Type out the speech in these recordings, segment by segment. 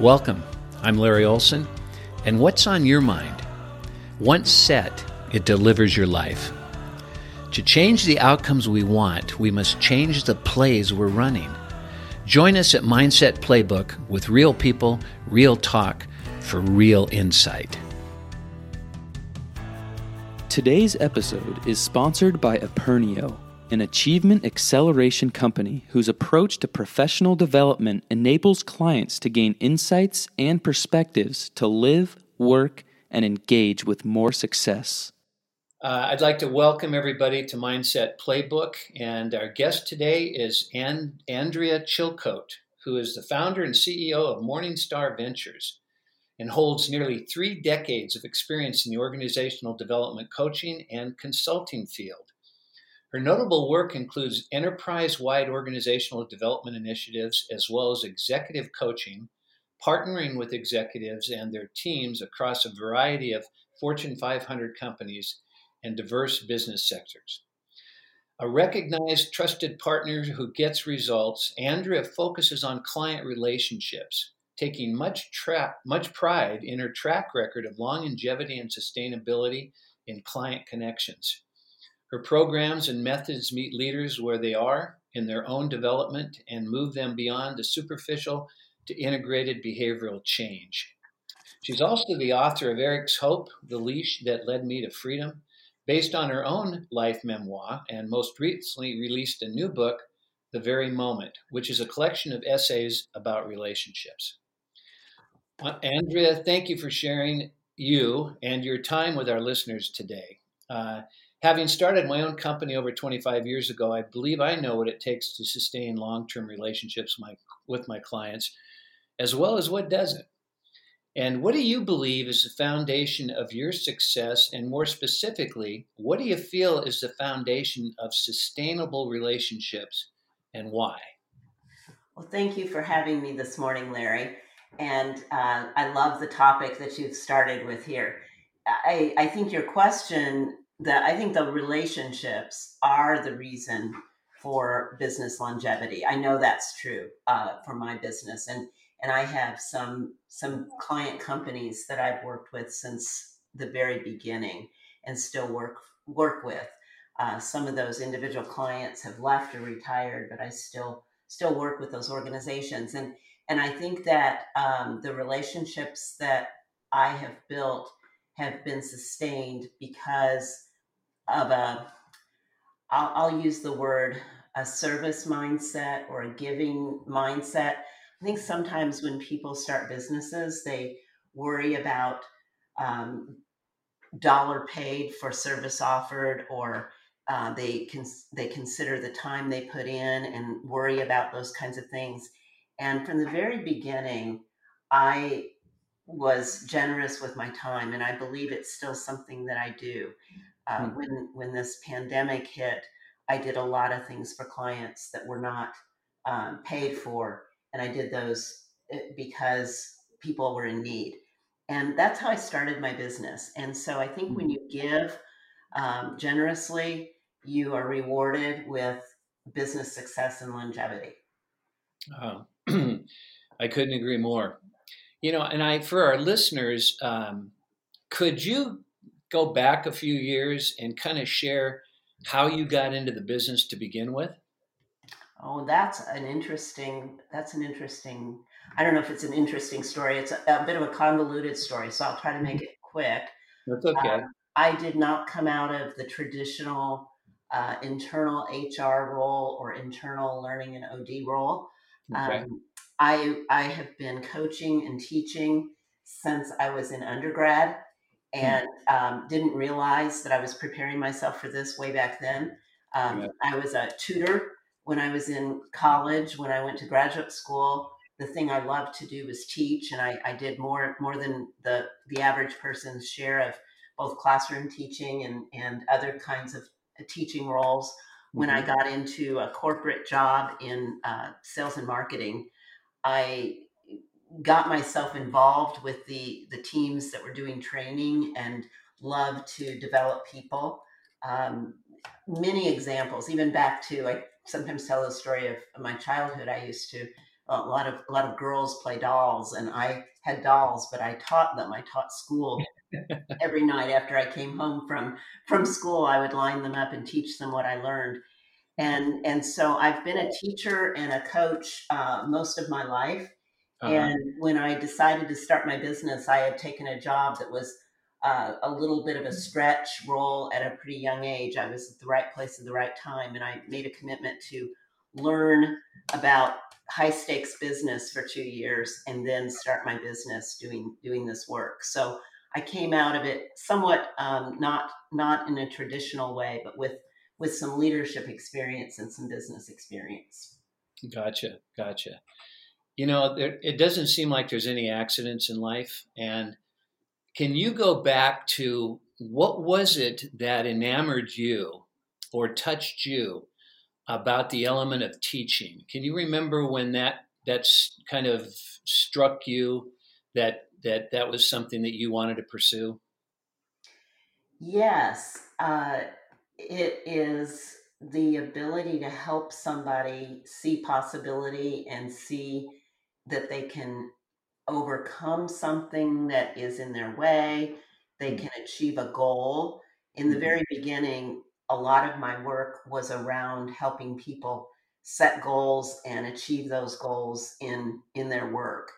Welcome, I'm Larry Olson, and what's on your mind? Once set, it delivers your life. To change the outcomes we want, we must change the plays we're running. Join us at Mindset Playbook with real people, real talk, for real insight. Today's episode is sponsored by Apernio, an achievement acceleration company whose approach to professional development enables clients to gain insights and perspectives to live, work, and engage with more success. I'd like to welcome everybody to Mindset Playbook, and our guest today is Andrea Chilcote, who is the founder and CEO of Morningstar Ventures and holds nearly 3 decades of experience in the organizational development coaching and consulting field. Her notable work includes enterprise-wide organizational development initiatives, as well as executive coaching, partnering with executives and their teams across a variety of Fortune 500 companies and diverse business sectors. A recognized, trusted partner who gets results, Andrea focuses on client relationships, taking much pride in her track record of longevity and sustainability in client connections. Her programs and methods meet leaders where they are in their own development and move them beyond the superficial to integrated behavioral change. She's also the author of Eric's Hope, The Leash That Led Me to Freedom, based on her own life memoir, and most recently released a new book, The Very Moment, which is a collection of essays about relationships. Andrea, thank you for sharing you and your time with our listeners today. Having started my own company over 25 years ago, I believe I know what it takes to sustain long-term relationships with my clients, as well as what doesn't. And what do you believe is the foundation of your success? And more specifically, what do you feel is the foundation of sustainable relationships, and why? Well, thank you for having me this morning, Larry. And I love the topic that you've started with here. I think your question... I think the relationships are the reason for business longevity. I know that's true for my business, and I have some client companies that I've worked with since the very beginning and still work with. Some of those individual clients have left or retired, but I still work with those organizations, and I think that the relationships that I have built have been sustained because of I'll use the word, a service mindset or a giving mindset. I think sometimes when people start businesses, they worry about dollar paid for service offered, or they consider the time they put in and worry about those kinds of things. And from the very beginning, I was generous with my time, and I believe it's still something that I do. When this pandemic hit, I did a lot of things for clients that were not paid for, and I did those because people were in need, and that's how I started my business. And so I think when you give generously, you are rewarded with business success and longevity. I couldn't agree more. You know, and for our listeners, could you go back a few years and kind of share how you got into the business to begin with? Oh, that's an interesting, I don't know if it's an interesting story. It's a bit of a convoluted story, so I'll try to make it quick. That's okay. I did not come out of the traditional internal HR role or internal learning and OD role. Okay. I have been coaching and teaching since I was in undergrad, and didn't realize that I was preparing myself for this way back then. I was a tutor when I was in college. When I went to graduate school, the thing I loved to do was teach, and I did more than the average person's share of both classroom teaching and other kinds of teaching roles. Mm-hmm. When I got into a corporate job in sales and marketing, I got myself involved with the teams that were doing training and loved to develop people. Many examples, even back to, I sometimes tell the story of my childhood. I used to a lot of girls play dolls, and I had dolls, but I taught them. I taught school every night after I came home from school. I would line them up and teach them what I learned. And so I've been a teacher and a coach most of my life. Uh-huh. And when I decided to start my business, I had taken a job that was a little bit of a stretch role at a pretty young age. I was at the right place at the right time. And I made a commitment to learn about high stakes business for 2 years and then start my business doing this work. So I came out of it somewhat not in a traditional way, but with some leadership experience and some business experience. Gotcha. You know, it doesn't seem like there's any accidents in life. And can you go back to what was it that enamored you or touched you about the element of teaching? Can you remember when that's kind of struck you, that was something that you wanted to pursue? Yes. It is the ability to help somebody see possibility and see that they can overcome something that is in their way. They can achieve a goal. In the very beginning, a lot of my work was around helping people set goals and achieve those goals in their work.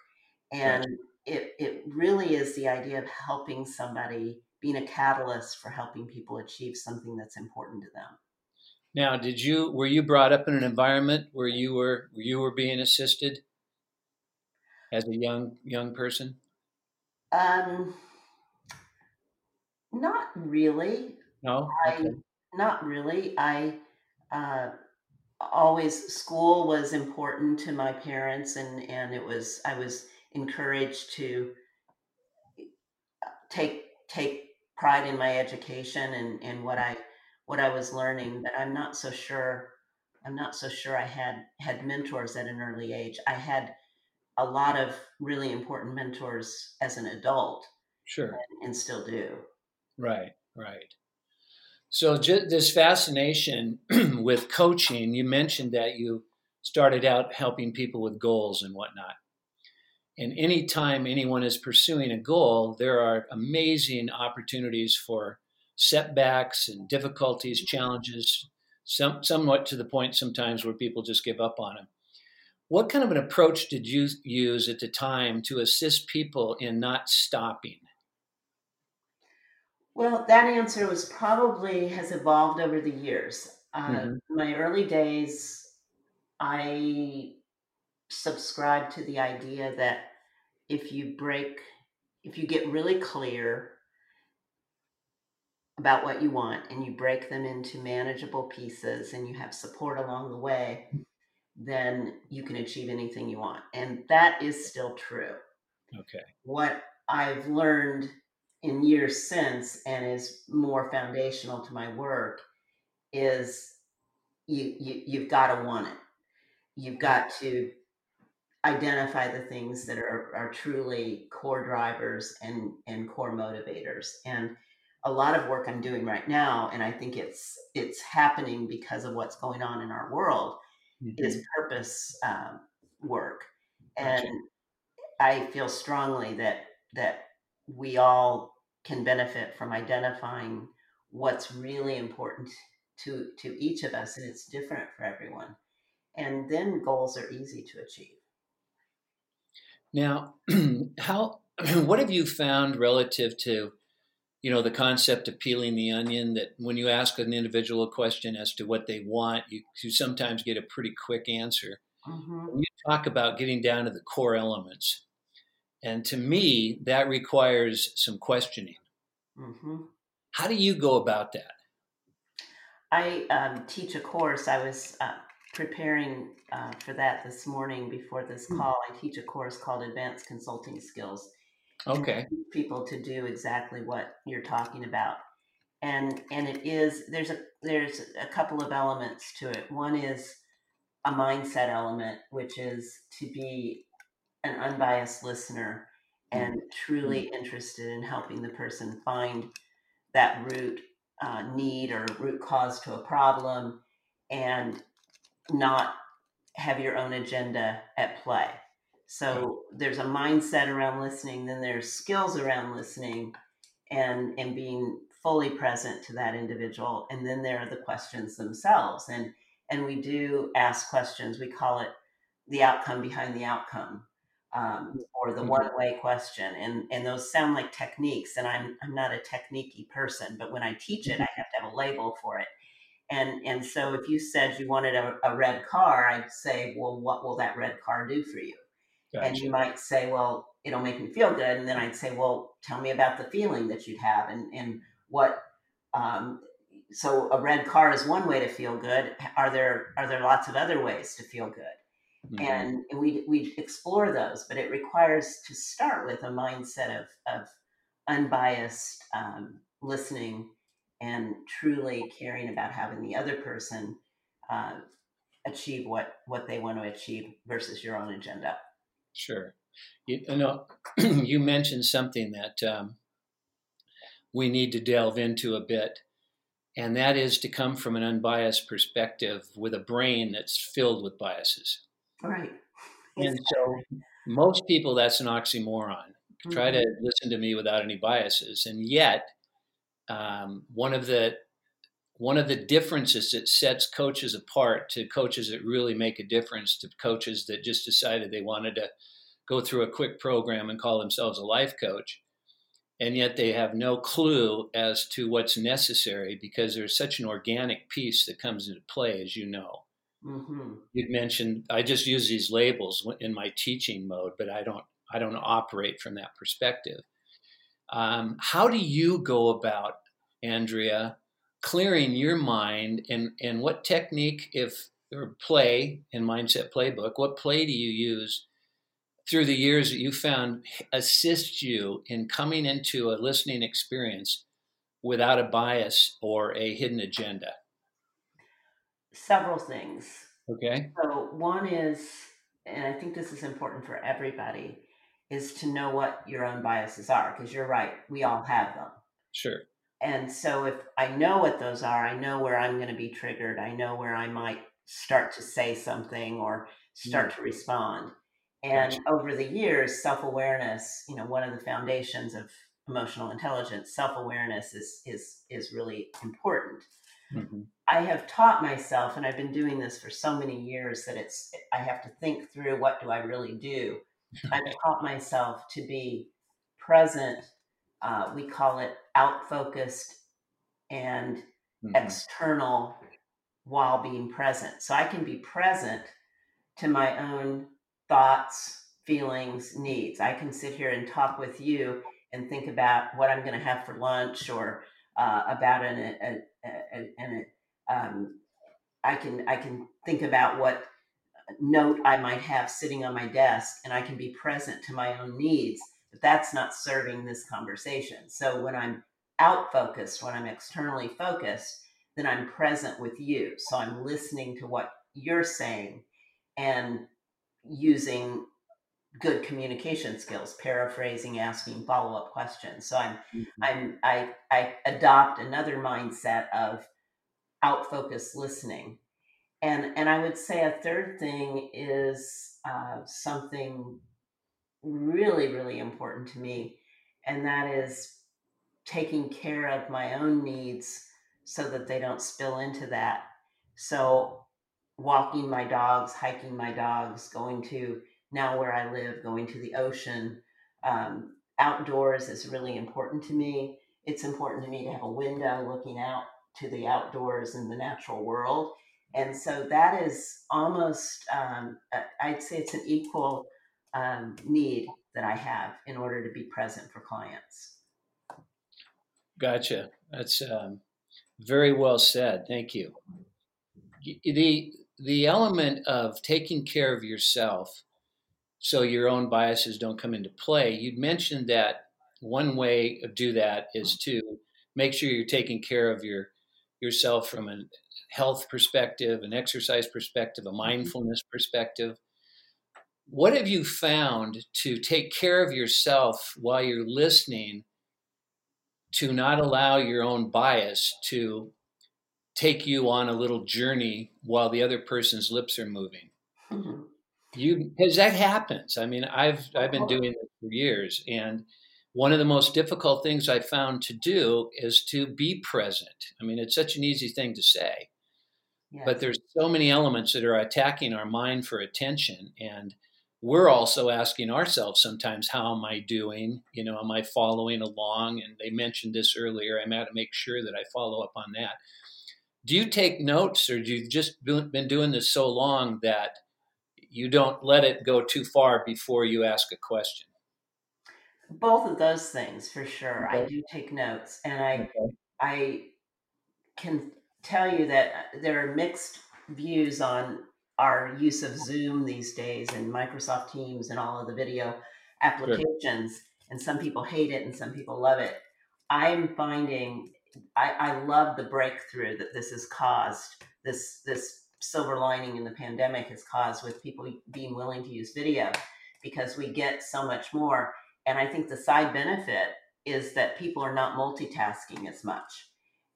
And it really is the idea of helping somebody, being a catalyst for helping people achieve something that's important to them. Now, were you brought up in an environment where you were being assisted as a young person? Not really. No? Okay. Not really. School was important to my parents, and I was encouraged to take pride in my education and what I was learning, but I'm not so sure I had mentors at an early age. I had a lot of really important mentors as an adult. Sure. And still do. Right. So just this fascination with coaching, you mentioned that you started out helping people with goals and whatnot. And anytime anyone is pursuing a goal, there are amazing opportunities for setbacks and difficulties, challenges, somewhat to the point sometimes where people just give up on them. What kind of an approach did you use at the time to assist people in not stopping? Well, that answer was has evolved over the years. My early days, I subscribe to the idea that if you get really clear about what you want and you break them into manageable pieces and you have support along the way, then you can achieve anything you want. And that is still true. Okay. What I've learned in years since and is more foundational to my work is you've got to want it. You've got to identify the things that are truly core drivers and core motivators. And a lot of work I'm doing right now, and I think it's happening because of what's going on in our world, is purpose work. And gotcha. I feel strongly that we all can benefit from identifying what's really important to each of us, and it's different for everyone. And then goals are easy to achieve. Now, what have you found relative to, you know, the concept of peeling the onion, that when you ask an individual a question as to what they want, you sometimes get a pretty quick answer. Mm-hmm. You talk about getting down to the core elements. And to me, that requires some questioning. Mm-hmm. How do you go about that? I teach a course. I was preparing for that this morning before this call. I teach a course called Advanced Consulting Skills. Okay. And people to do exactly what you're talking about. And it is, there's a couple of elements to it. One is a mindset element, which is to be an unbiased listener and truly interested in helping the person find that root need or root cause to a problem, and not have your own agenda at play. So there's a mindset around listening, then there's skills around listening and being fully present to that individual. And then there are the questions themselves. And we do ask questions. We call it the outcome behind the outcome, or the one-way question. And those sound like techniques. And I'm not a techniquey person, but when I teach it, I have to have a label for it. And so if you said you wanted a red car, I'd say, well, what will that red car do for you? Gotcha. And you might say, well, it'll make me feel good. And then I'd say, well, tell me about the feeling that you'd have and what, so a red car is one way to feel good. Are there lots of other ways to feel good? Mm-hmm. And we explore those, but it requires to start with a mindset of unbiased listening and truly caring about having the other person achieve what they want to achieve versus your own agenda. Sure. You know, you mentioned something that we need to delve into a bit, and that is to come from an unbiased perspective with a brain that's filled with biases. Right. And so most people, that's an oxymoron. Mm-hmm. Try to listen to me without any biases. And yet, one of the differences that sets coaches apart to coaches that really make a difference to coaches that just decided they wanted to go through a quick program and call themselves a life coach, and yet they have no clue as to what's necessary because there's such an organic piece that comes into play, as you know. Mm-hmm. You'd mentioned, I just use these labels in my teaching mode, but I don't operate from that perspective. How do you go about, Andrea, clearing your mind, and what technique, if or play in Mindset Playbook, what play do you use through the years that you found assists you in coming into a listening experience without a bias or a hidden agenda? Several things. Okay. So one is, and I think this is important for everybody, is to know what your own biases are, because you're right, we all have them. Sure. And so if I know what those are, I know where I'm going to be triggered. I know where I might start to say something or start to respond. And gotcha. Over the years, self-awareness, you know, one of the foundations of emotional intelligence, self-awareness is really important. Mm-hmm. I have taught myself, and I've been doing this for so many years, that I have to think through, what do I really do? I've taught myself to be present. We call it out-focused and external while being present. So I can be present to my own thoughts, feelings, needs. I can sit here and talk with you and think about what I'm going to have for lunch, or about I can think about what note I might have sitting on my desk, and I can be present to my own needs, but that's not serving this conversation. So when I'm out focused, when I'm externally focused, then I'm present with you. So I'm listening to what you're saying and using good communication skills, paraphrasing, asking follow-up questions. So I adopt another mindset of out focused listening. And I would say a third thing is something really, really important to me, and that is taking care of my own needs so that they don't spill into that. So walking my dogs, hiking my dogs, going to, now where I live, going to the ocean, outdoors is really important to me. It's important to me to have a window looking out to the outdoors and the natural world. And so that is almost, I'd say it's an equal need that I have in order to be present for clients. Gotcha. That's very well said. Thank you. The element of taking care of yourself so your own biases don't come into play, you'd mentioned that one way of do that is to make sure you're taking care of yourself from a health perspective, an exercise perspective, a mindfulness perspective. What have you found to take care of yourself while you're listening, to not allow your own bias to take you on a little journey while the other person's lips are moving? because that happens. I mean, I've been doing this for years, and one of the most difficult things I found to do is to be present. I mean, it's such an easy thing to say, yes. But there's so many elements that are attacking our mind for attention, and we're also asking ourselves sometimes, how am I doing? You know, am I following along? And they mentioned this earlier. I'm out to make sure that I follow up on that. Do you take notes, or do you just been doing this so long that you don't let it go too far before you ask a question? Both of those things, for sure. Okay. I do take notes, and I can tell you that there are mixed views on our use of Zoom these days and Microsoft Teams and all of the video applications. Sure. And some people hate it and some people love it. I'm finding I love the breakthrough that this has caused, this silver lining in the pandemic has caused with people being willing to use video, because we get so much more. And I think the side benefit is that people are not multitasking as much.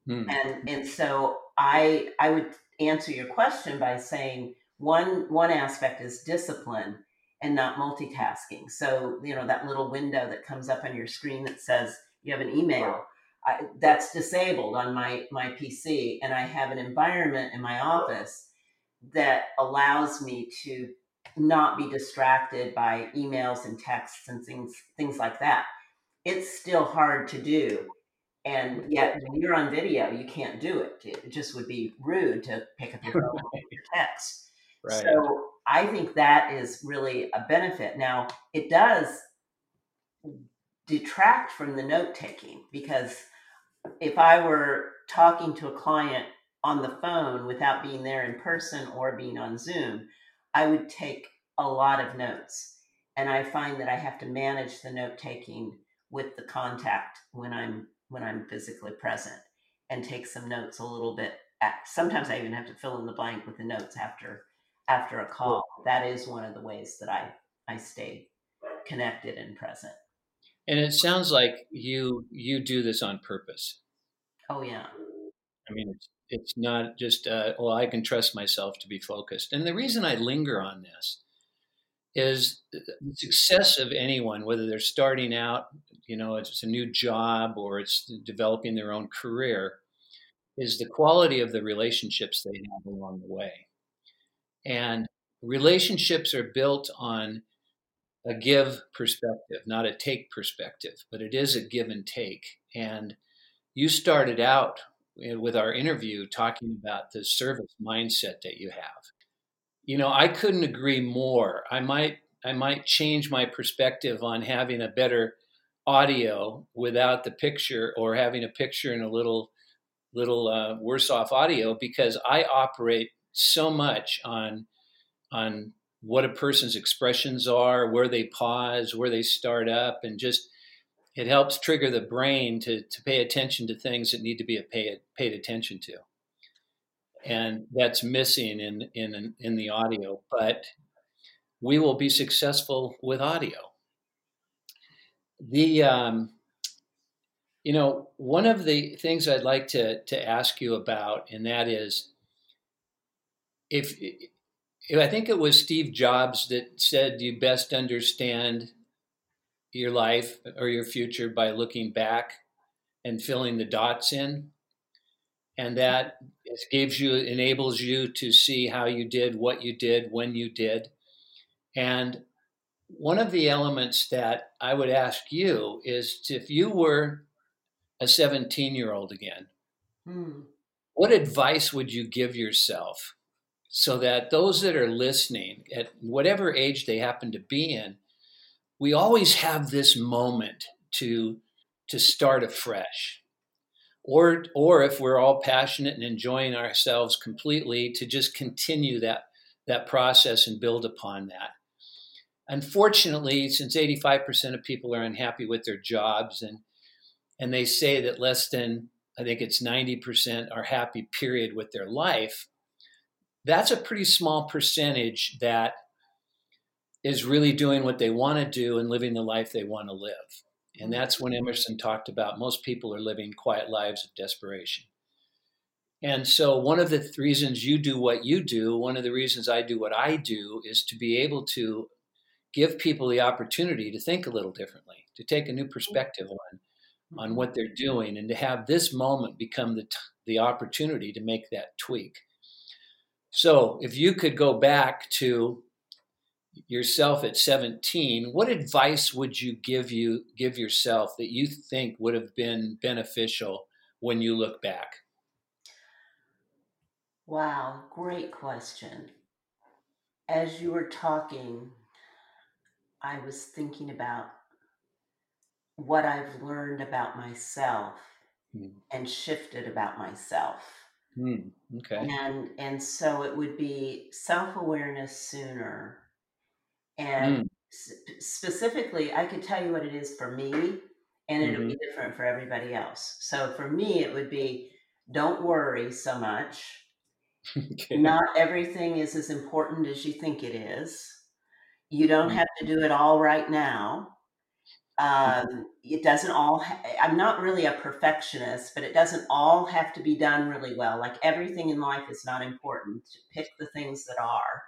Mm. And so I would answer your question by saying, one aspect is discipline and not multitasking. So, you know, that little window that comes up on your screen that says you have an email, that's disabled on my PC. And I have an environment in my office that allows me to not be distracted by emails and texts and things like that. It's still hard to do. And yet when you're on video, you can't do it. It just would be rude to pick up your phone and your text. Right. So I think that is really a benefit. Now, it does detract from the note-taking, because if I were talking to a client on the phone without being there in person or being on Zoom, I would take a lot of notes. And I find that I have to manage the note-taking with the contact when I'm physically present, and take some notes a little bit. Sometimes I even have to fill in the blank with the notes after a call. That is one of the ways that I stay connected and present. And it sounds like you do this on purpose. Oh yeah. I mean, it's not just, I can trust myself to be focused. And the reason I linger on this is the success of anyone, whether they're starting out, you know, it's a new job or it's developing their own career, is the quality of the relationships they have along the way. And relationships are built on a give perspective, not a take perspective, but it is a give and take. And you started out with our interview talking about the service mindset that you have. You know, I couldn't agree more. I might change my perspective on having a better audio without the picture, or having a picture and a little worse off audio, because I operate so much on what a person's expressions are, where they pause, where they start up, and just it helps trigger the brain to pay attention to things that need to be paid attention to. And that's missing in the audio, but we will be successful with audio. The you know, one of the things I'd like to ask you about, and that is, if I think it was Steve Jobs that said you best understand your life or your future by looking back and filling the dots in. And that enables you to see how you did, what you did, when you did. And one of the elements that I would ask you is, if you were a 17-year-old again, what advice would you give yourself so that those that are listening, at whatever age they happen to be in, we always have this moment to start afresh? Or if we're all passionate and enjoying ourselves completely, to just continue that process and build upon that. Unfortunately, since 85% of people are unhappy with their jobs, and they say that less than, I think it's 90% are happy, period, with their life, that's a pretty small percentage that is really doing what they want to do and living the life they want to live. And that's when Emerson talked about most people are living quiet lives of desperation. And so one of the reasons you do what you do, one of the reasons I do what I do, is to be able to give people the opportunity to think a little differently, to take a new perspective on what they're doing, and to have this moment become the opportunity to make that tweak. So if you could go back to yourself at 17, what advice would you give yourself that you think would have been beneficial when you look back? Wow, great question. As you were talking, I was thinking about what I've learned about myself and shifted about myself. Okay. And so it would be self-awareness sooner. And specifically, I could tell you what it is for me, and it'll be different for everybody else. So for me, it would be, don't worry so much. Okay. Not everything is as important as you think it is. You don't have to do it all right now. It doesn't all, I'm not really a perfectionist, but it doesn't all have to be done really well. Like everything in life is not important. Pick the things that are.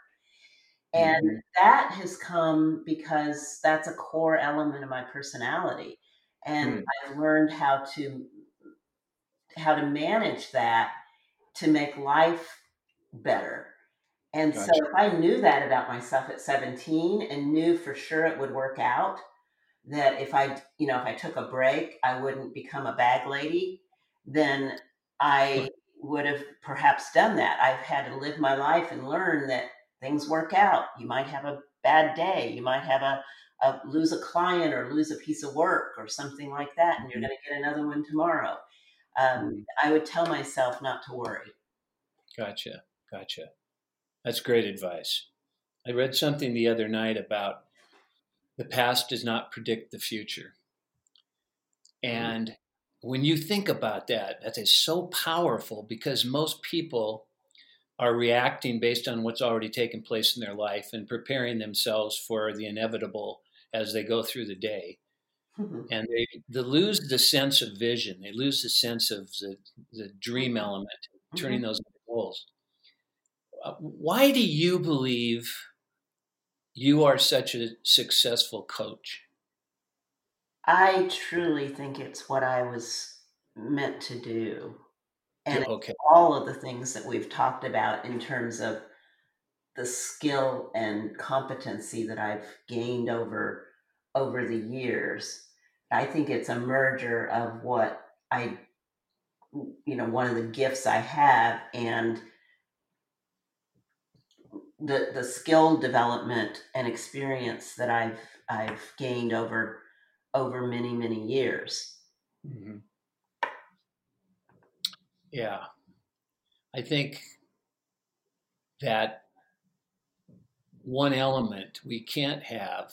And that has come because that's a core element of my personality. And I've learned how to manage that to make life better. And so if I knew that about myself at 17 and knew for sure it would work out, that if I took a break, I wouldn't become a bag lady, then I would have perhaps done that. I've had to live my life and learn that things work out. You might have a bad day. You might have a lose a client or lose a piece of work or something like that, and you're going to get another one tomorrow. I would tell myself not to worry. Gotcha. That's great advice. I read something the other night about the past does not predict the future. And when you think about that, that is so powerful, because most people are reacting based on what's already taken place in their life and preparing themselves for the inevitable as they go through the day. And they lose the sense of vision. They lose the sense of the dream element, turning those into goals. Why do you believe you are such a successful coach? I truly think it's what I was meant to do. And all of the things that we've talked about in terms of the skill and competency that I've gained over the years, I think it's a merger of what I, one of the gifts I have and the skill development and experience that I've gained over many, many years. Mm-hmm. Yeah, I think that one element we can't have,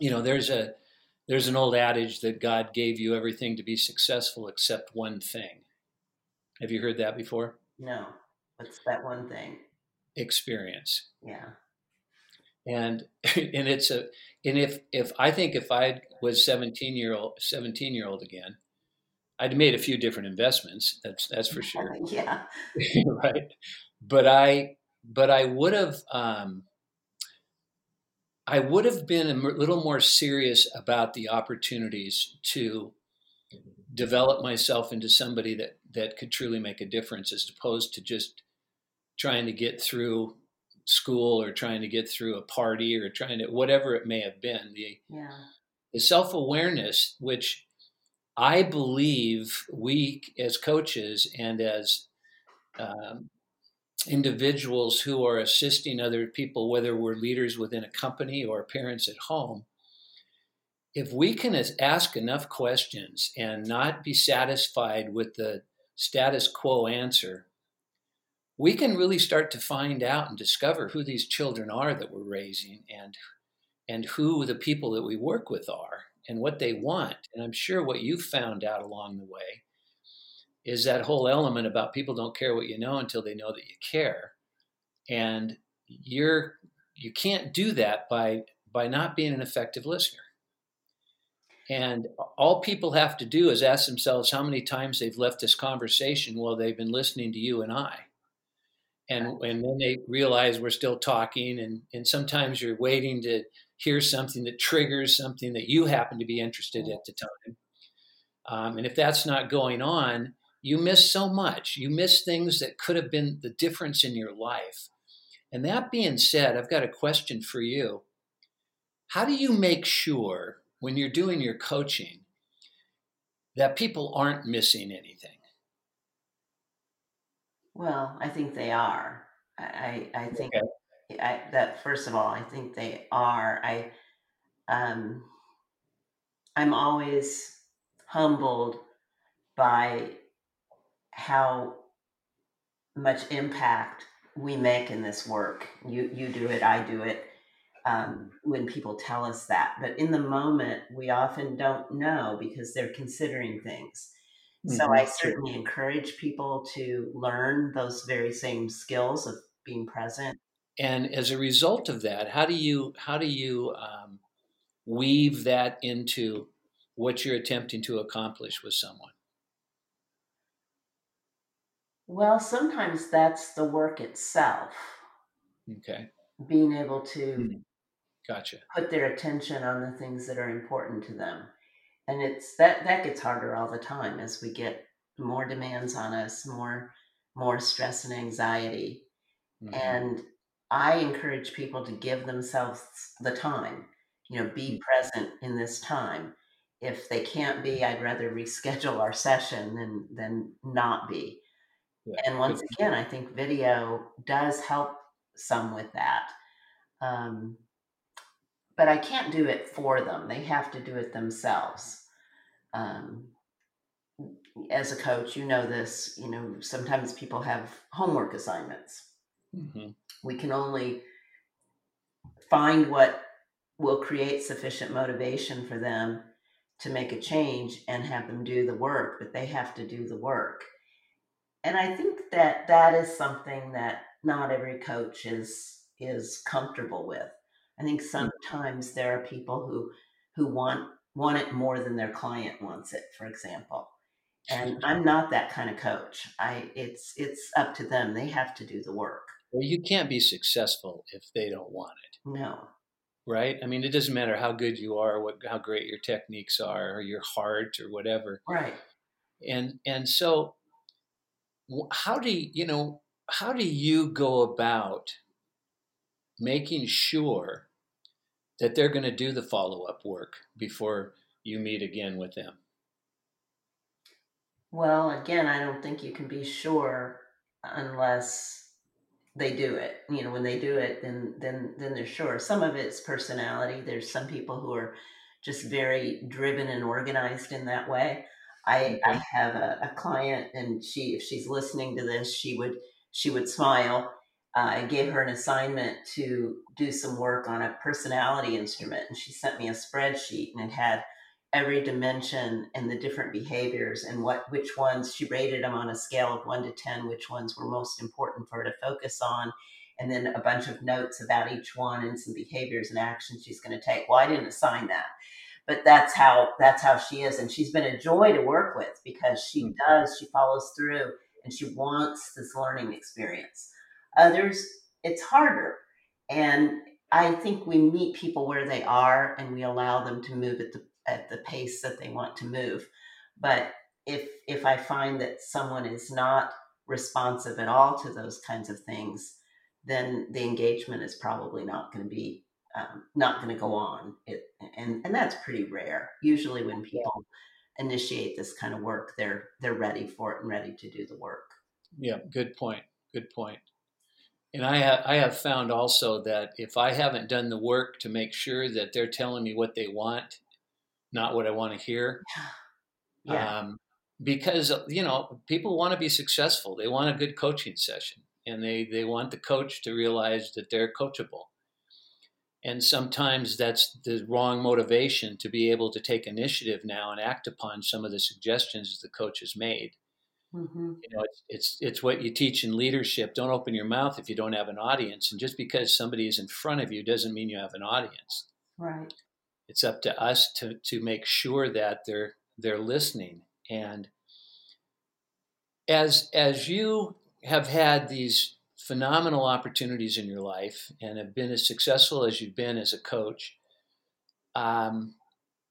there's an old adage that God gave you everything to be successful except one thing. Have you heard that before? No. What's that one thing? Experience. Yeah. And it's if I was 17-year-old again, I'd made a few different investments. That's for sure. Yeah. Right. But I would have been a little more serious about the opportunities to develop myself into somebody that could truly make a difference, as opposed to just trying to get through school or trying to get through a party or trying to, whatever it may have been. The self-awareness, which I believe we as coaches and as individuals who are assisting other people, whether we're leaders within a company or parents at home, if we can ask enough questions and not be satisfied with the status quo answer, we can really start to find out and discover who these children are that we're raising and who the people that we work with are and what they want. And I'm sure what you found out along the way is that whole element about people don't care what you know until they know that you care. And you can't do that by not being an effective listener. And all people have to do is ask themselves how many times they've left this conversation while they've been listening to you and I. And then they realize we're still talking, and sometimes you're waiting to hear something that triggers something that you happen to be interested in at the time. And if that's not going on, you miss so much. You miss things that could have been the difference in your life. And that being said, I've got a question for you. How do you make sure when you're doing your coaching that people aren't missing anything? Well, I think they are. I think okay. That first of all, I think they are. I'm always humbled by how much impact we make in this work. You do it, I do it. When people tell us that, but in the moment, we often don't know because they're considering things. So I certainly encourage people to learn those very same skills of being present. And as a result of that, how do you weave that into what you're attempting to accomplish with someone? Well, sometimes that's the work itself. Okay. Being able to put their attention on the things that are important to them. And it's that gets harder all the time as we get more demands on us, more stress and anxiety. Mm-hmm. And I encourage people to give themselves the time, be present in this time. If they can't be, I'd rather reschedule our session than not be. Yeah. And once again, I think video does help some with that. But I can't do it for them. They have to do it themselves. As a coach, you know this, sometimes people have homework assignments. Mm-hmm. We can only find what will create sufficient motivation for them to make a change and have them do the work, but they have to do the work. And I think that is something that not every coach is comfortable with. I think sometimes there are people who want it more than their client wants it, for example. And I'm not that kind of coach. It's up to them. They have to do the work. Well, you can't be successful if they don't want it. No. Right? I mean, it doesn't matter how good you are, how great your techniques are, or your heart, or whatever. Right. And so, how do you go about making sure that they're going to do the follow-up work before you meet again with them? Well, again, I don't think you can be sure unless they do it. When they do it, then they're sure. Some of it's personality. There's some people who are just very driven and organized in that way. I have a client, and if she's listening to this, she would smile. I gave her an assignment to do some work on a personality instrument, and she sent me a spreadsheet, and it had every dimension and the different behaviors and which ones she rated them on a scale of 1 to 10, which ones were most important for her to focus on, and then a bunch of notes about each one and some behaviors and actions she's going to take. Well, I didn't assign that, but that's how she is, and she's been a joy to work with because she follows through and she wants this learning experience. Others, it's harder. And I think we meet people where they are and we allow them to move at the pace that they want to move. But if I find that someone is not responsive at all to those kinds of things, then the engagement is probably not going to be, not going to go on. And that's pretty rare. Usually when people initiate this kind of work, they're ready for it and ready to do the work. Yeah, good point. And I have found also that if I haven't done the work to make sure that they're telling me what they want, not what I want to hear, yeah. Because, people want to be successful. They want a good coaching session, and they want the coach to realize that they're coachable. And sometimes that's the wrong motivation to be able to take initiative now and act upon some of the suggestions the coach has made. Mm-hmm. It's what you teach in leadership. Don't open your mouth if you don't have an audience. And just because somebody is in front of you doesn't mean you have an audience. Right. It's up to us to make sure that they're listening. And as you have had these phenomenal opportunities in your life and have been as successful as you've been as a coach,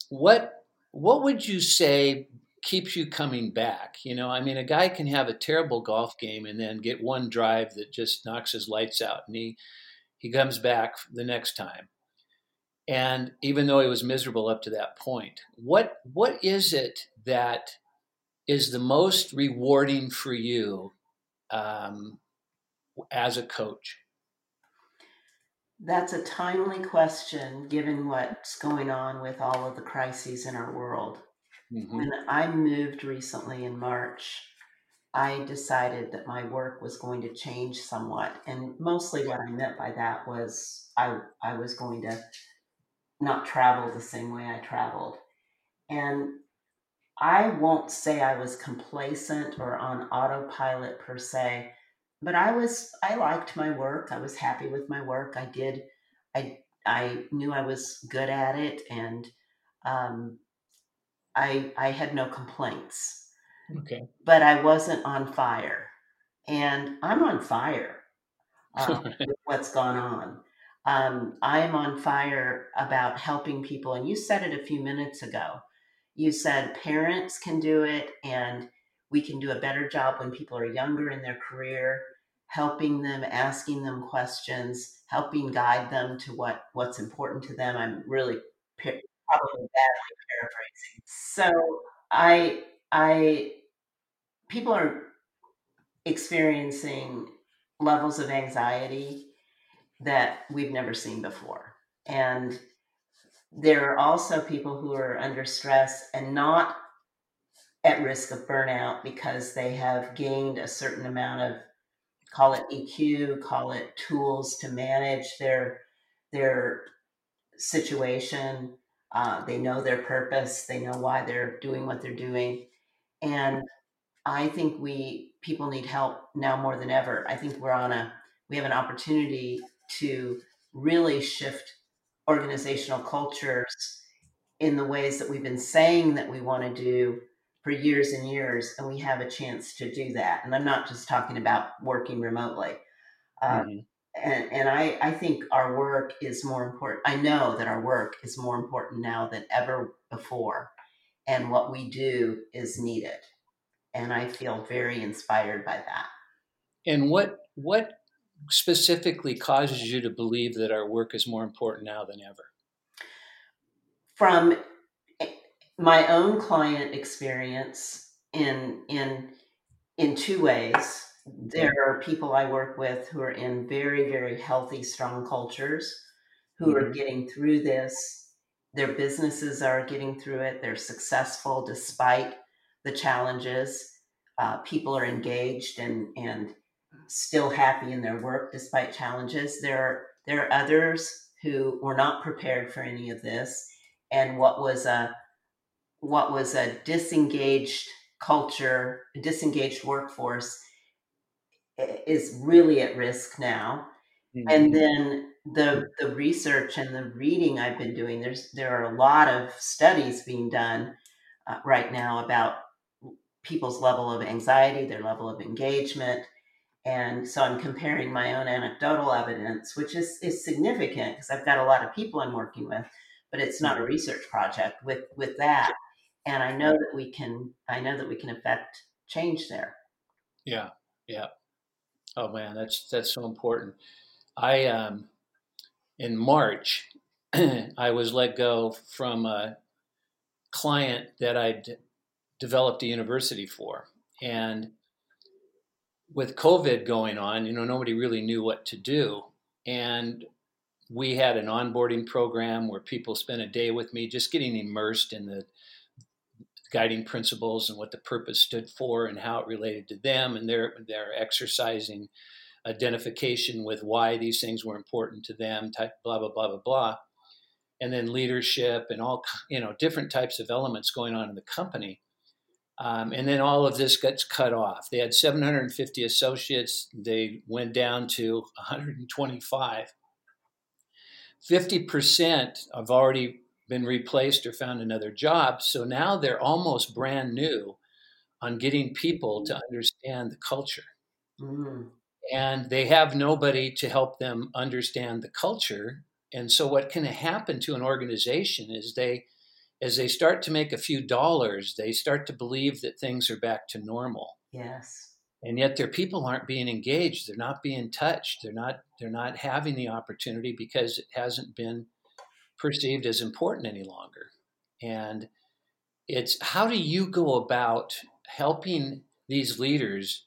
what would you say keeps you coming back? You know, I mean, a guy can have a terrible golf game and then get one drive that just knocks his lights out, and he comes back the next time. And even though he was miserable up to that point, what is it that is the most rewarding for you as a coach? That's a timely question, given what's going on with all of the crises in our world. Mm-hmm. When I moved recently in March, I decided that my work was going to change somewhat. And mostly what I meant by that was I was going to not travel the same way I traveled. And I won't say I was complacent or on autopilot per se, but I liked my work. I was happy with my work. I knew I was good at it, and I had no complaints. Okay. But I wasn't on fire, and I'm on fire with what's gone on. I'm on fire about helping people. And you said it a few minutes ago. You said parents can do it, and we can do a better job when people are younger in their career, helping them, asking them questions, helping guide them to what's important to them. I'm really probably badly paraphrasing. So people are experiencing levels of anxiety that we've never seen before. And there are also people who are under stress and not at risk of burnout because they have gained a certain amount of, call it EQ, call it tools to manage their situation. They know their purpose. They know why they're doing what they're doing. And I think people need help now more than ever. I think we have an opportunity to really shift organizational cultures in the ways that we've been saying that we want to do for years and years, and we have a chance to do that. And I'm not just talking about working remotely. And I think our work is more important. I know that our work is more important now than ever before, and what we do is needed. And I feel very inspired by that. And what specifically causes you to believe that our work is more important now than ever? From my own client experience in two ways. There are people I work with who are in very, very healthy, strong cultures who are getting through this. Their businesses are getting through it. They're successful despite the challenges. People are engaged and still happy in their work despite challenges. There are others who were not prepared for any of this, and what was a disengaged culture, a disengaged workforce is really at risk now. Mm-hmm. And then the research and the reading I've been doing, there are a lot of studies being done right now about people's level of anxiety, their level of engagement. And so I'm comparing my own anecdotal evidence, which is significant because I've got a lot of people I'm working with, but it's not a research project with that. And I know that we can affect change there. Yeah. Yeah. Oh man, that's so important. I, in March, I was let go from a client that I'd developed a university for. And with COVID going on, you know, nobody really knew what to do. And we had an onboarding program where people spent a day with me, just getting immersed in the guiding principles and what the purpose stood for and how it related to them. And they're exercising identification with why these things were important to them, type, blah, blah, blah, blah, blah. And then leadership and all, you know, different types of elements going on in the company. And then all of this gets cut off. They had 750 associates. They went down to 125. 50% have already been replaced or found another job. So now they're almost brand new on getting people to understand the culture. Mm. And they have nobody to help them understand the culture. And so what can happen to an organization is as they start to make a few dollars, they start to believe that things are back to normal. Yes. And yet their people aren't being engaged. They're not being touched. They're not having the opportunity because it hasn't been perceived as important any longer. And it's, how do you go about helping these leaders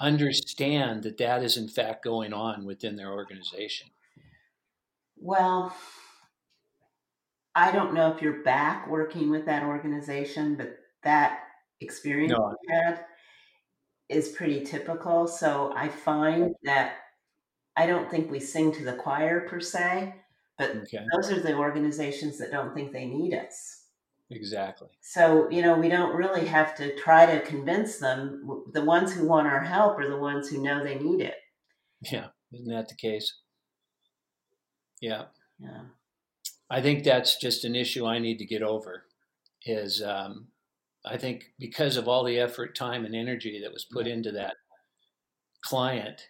understand that that is in fact going on within their organization? Well, I don't know if you're back working with that organization, but that experience you had is pretty typical. So I find that I don't think we sing to the choir per se, but those are the organizations that don't think they need us. Exactly. So, we don't really have to try to convince them. The ones who want our help are the ones who know they need it. Yeah. Isn't that the case? Yeah. Yeah. I think that's just an issue I need to get over is, I think because of all the effort, time, and energy that was put into that client,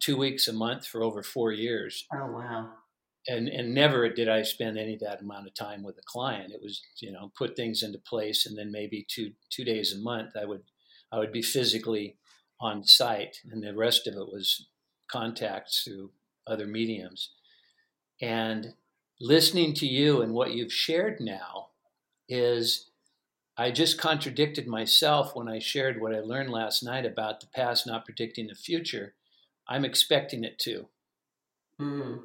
2 weeks a month for over 4 years. Oh, wow. And never did I spend any of that amount of time with a client. It was, put things into place, and then maybe two days a month I would be physically on site, and the rest of it was contacts through other mediums. And listening to you and what you've shared now is, I just contradicted myself when I shared what I learned last night about the past not predicting the future. I'm expecting it to. Mm.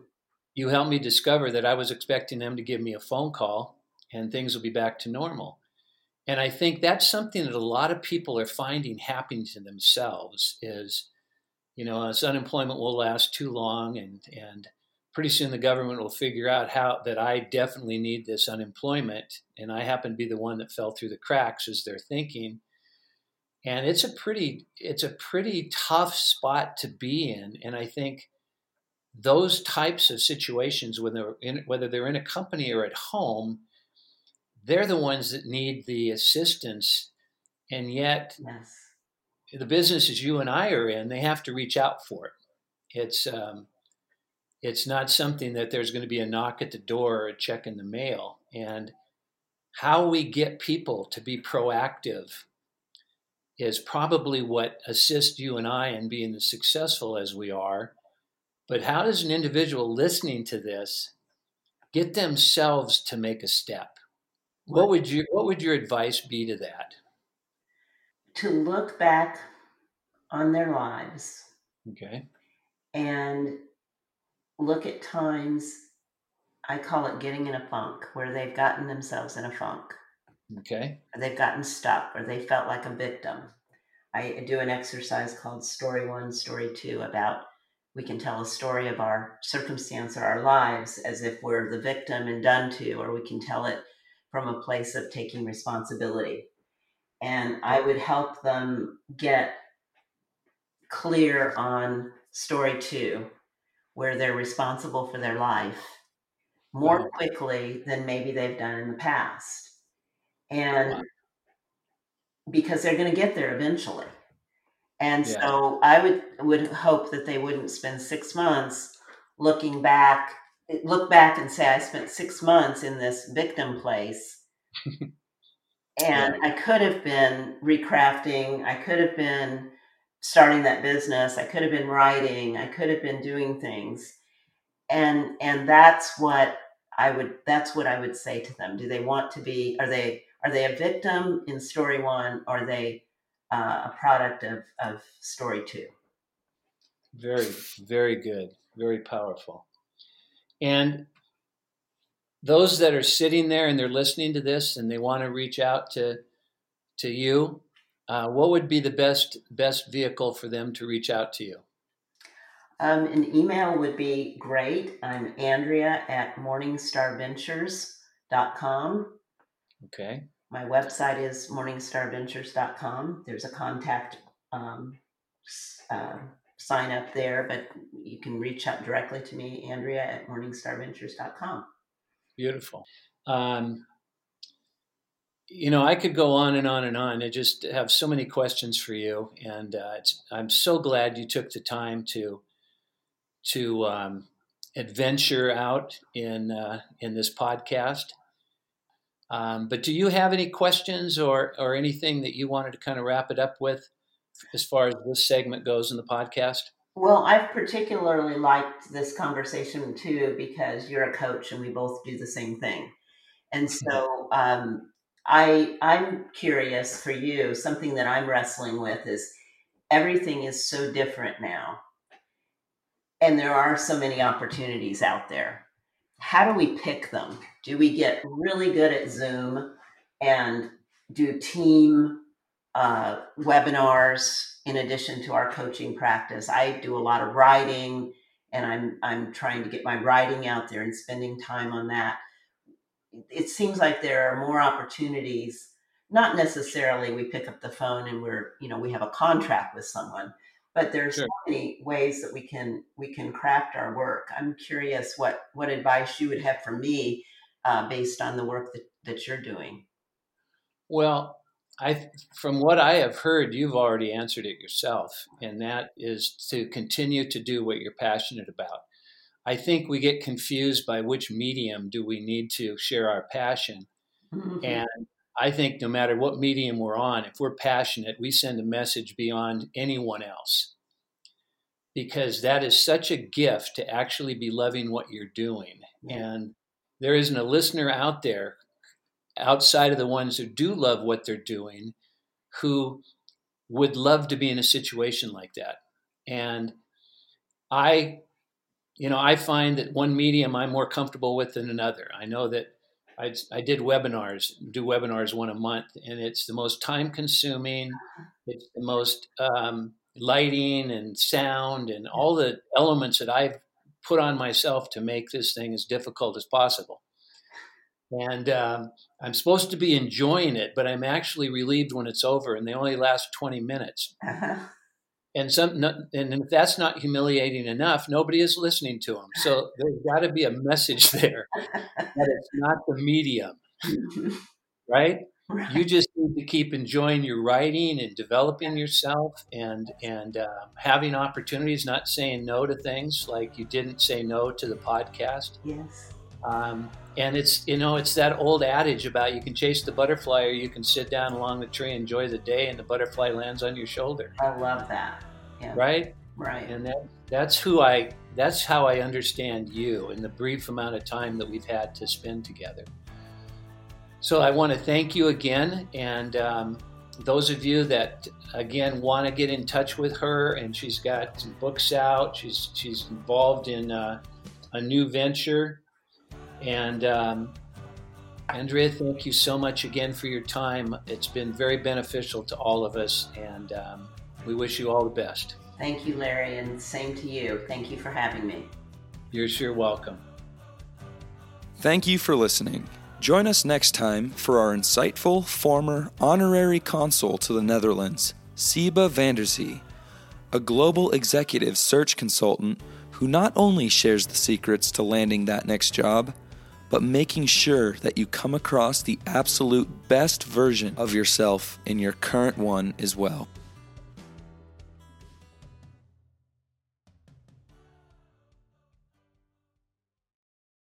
You helped me discover that I was expecting them to give me a phone call and things will be back to normal. And I think that's something that a lot of people are finding happening to themselves is, this unemployment will last too long, and pretty soon the government will figure out how that I definitely need this unemployment, and I happen to be the one that fell through the cracks, is their thinking. And it's a pretty tough spot to be in. And I think those types of situations, whether they're in a company or at home, they're the ones that need the assistance. And yet the businesses you and I are in, they have to reach out for it. It's not something that there's going to be a knock at the door or a check in the mail. And how we get people to be proactive is probably what assists you and I in being as successful as we are. But how does an individual listening to this get themselves to make a step? What would your advice be to that? To look back on their lives. Okay. And look at times, I call it getting in a funk, where they've gotten themselves in a funk. Okay. Or they've gotten stuck, or they felt like a victim. I do an exercise called Story 1, Story 2 about we can tell a story of our circumstance or our lives as if we're the victim and done to, or we can tell it from a place of taking responsibility. And I would help them get clear on Story 2, where they're responsible for their life more quickly than maybe they've done in the past. And because they're going to get there eventually. And so I would hope that they wouldn't spend 6 months look back and say, I spent 6 months in this victim place. And I could have been recrafting. I could have been starting that business. I could have been writing. I could have been doing things. And that's what I would say to them. Do they want to be, are they a victim in Story 1? Or are they a product of Story 2? Very, very good. Very powerful. And those that are sitting there and they're listening to this and they want to reach out to you, what would be the best vehicle for them to reach out to you? An email would be great. I'm andrea@morningstarventures.com. Okay. My website is morningstarventures.com. There's a contact sign up there, but you can reach out directly to me, andrea@morningstarventures.com. Beautiful. You know, I could go on and on and on. I just have so many questions for you, and I'm so glad you took the time to adventure out in this podcast. But do you have any questions or anything that you wanted to kind of wrap it up with, as far as this segment goes in the podcast? Well, I've particularly liked this conversation too, because you're a coach and we both do the same thing. And so I'm curious for you, something that I'm wrestling with is everything is so different now. And there are so many opportunities out there. How do we pick them? Do we get really good at Zoom and do team webinars in addition to our coaching practice? I do a lot of writing, and I'm trying to get my writing out there and spending time on that. It seems like there are more opportunities. Not necessarily we pick up the phone and we have a contract with someone, but there's so many ways that we can craft our work. I'm curious what advice you would have for me based on the work that you're doing. Well, from what I have heard, you've already answered it yourself, and that is to continue to do what you're passionate about. I think we get confused by which medium do we need to share our passion. Mm-hmm. And I think no matter what medium we're on, if we're passionate, we send a message beyond anyone else, because that is such a gift to actually be loving what you're doing. Mm-hmm. And there isn't a listener out there outside of the ones who do love what they're doing, who would love to be in a situation like that. And I find that one medium I'm more comfortable with than another. I know that I do webinars one a month, and it's the most time consuming. It's the most lighting and sound and all the elements that I've put on myself to make this thing as difficult as possible. And I'm supposed to be enjoying it, but I'm actually relieved when it's over, and they only last 20 minutes. Uh-huh. And if that's not humiliating enough, nobody is listening to them. So there's got to be a message there that it's not the medium, right? You just need to keep enjoying your writing and developing yourself and having opportunities, not saying no to things like you didn't say no to the podcast. Yes. And it's that old adage about you can chase the butterfly or you can sit down along the tree, enjoy the day, and the butterfly lands on your shoulder. I love that. Yeah. Right? Right. And that's how I understand you in the brief amount of time that we've had to spend together. So I want to thank you again. And those of you that, again, want to get in touch with her, and she's got some books out. She's involved in a new venture. And Andrea, thank you so much again for your time. It's been very beneficial to all of us, and we wish you all the best. Thank you, Larry, and same to you. Thank you for having me. You're sure welcome. Thank you for listening. Join us next time for our insightful former honorary consul to the Netherlands, Siebe van der Zee, a global executive search consultant who not only shares the secrets to landing that next job, but making sure that you come across the absolute best version of yourself in your current one as well.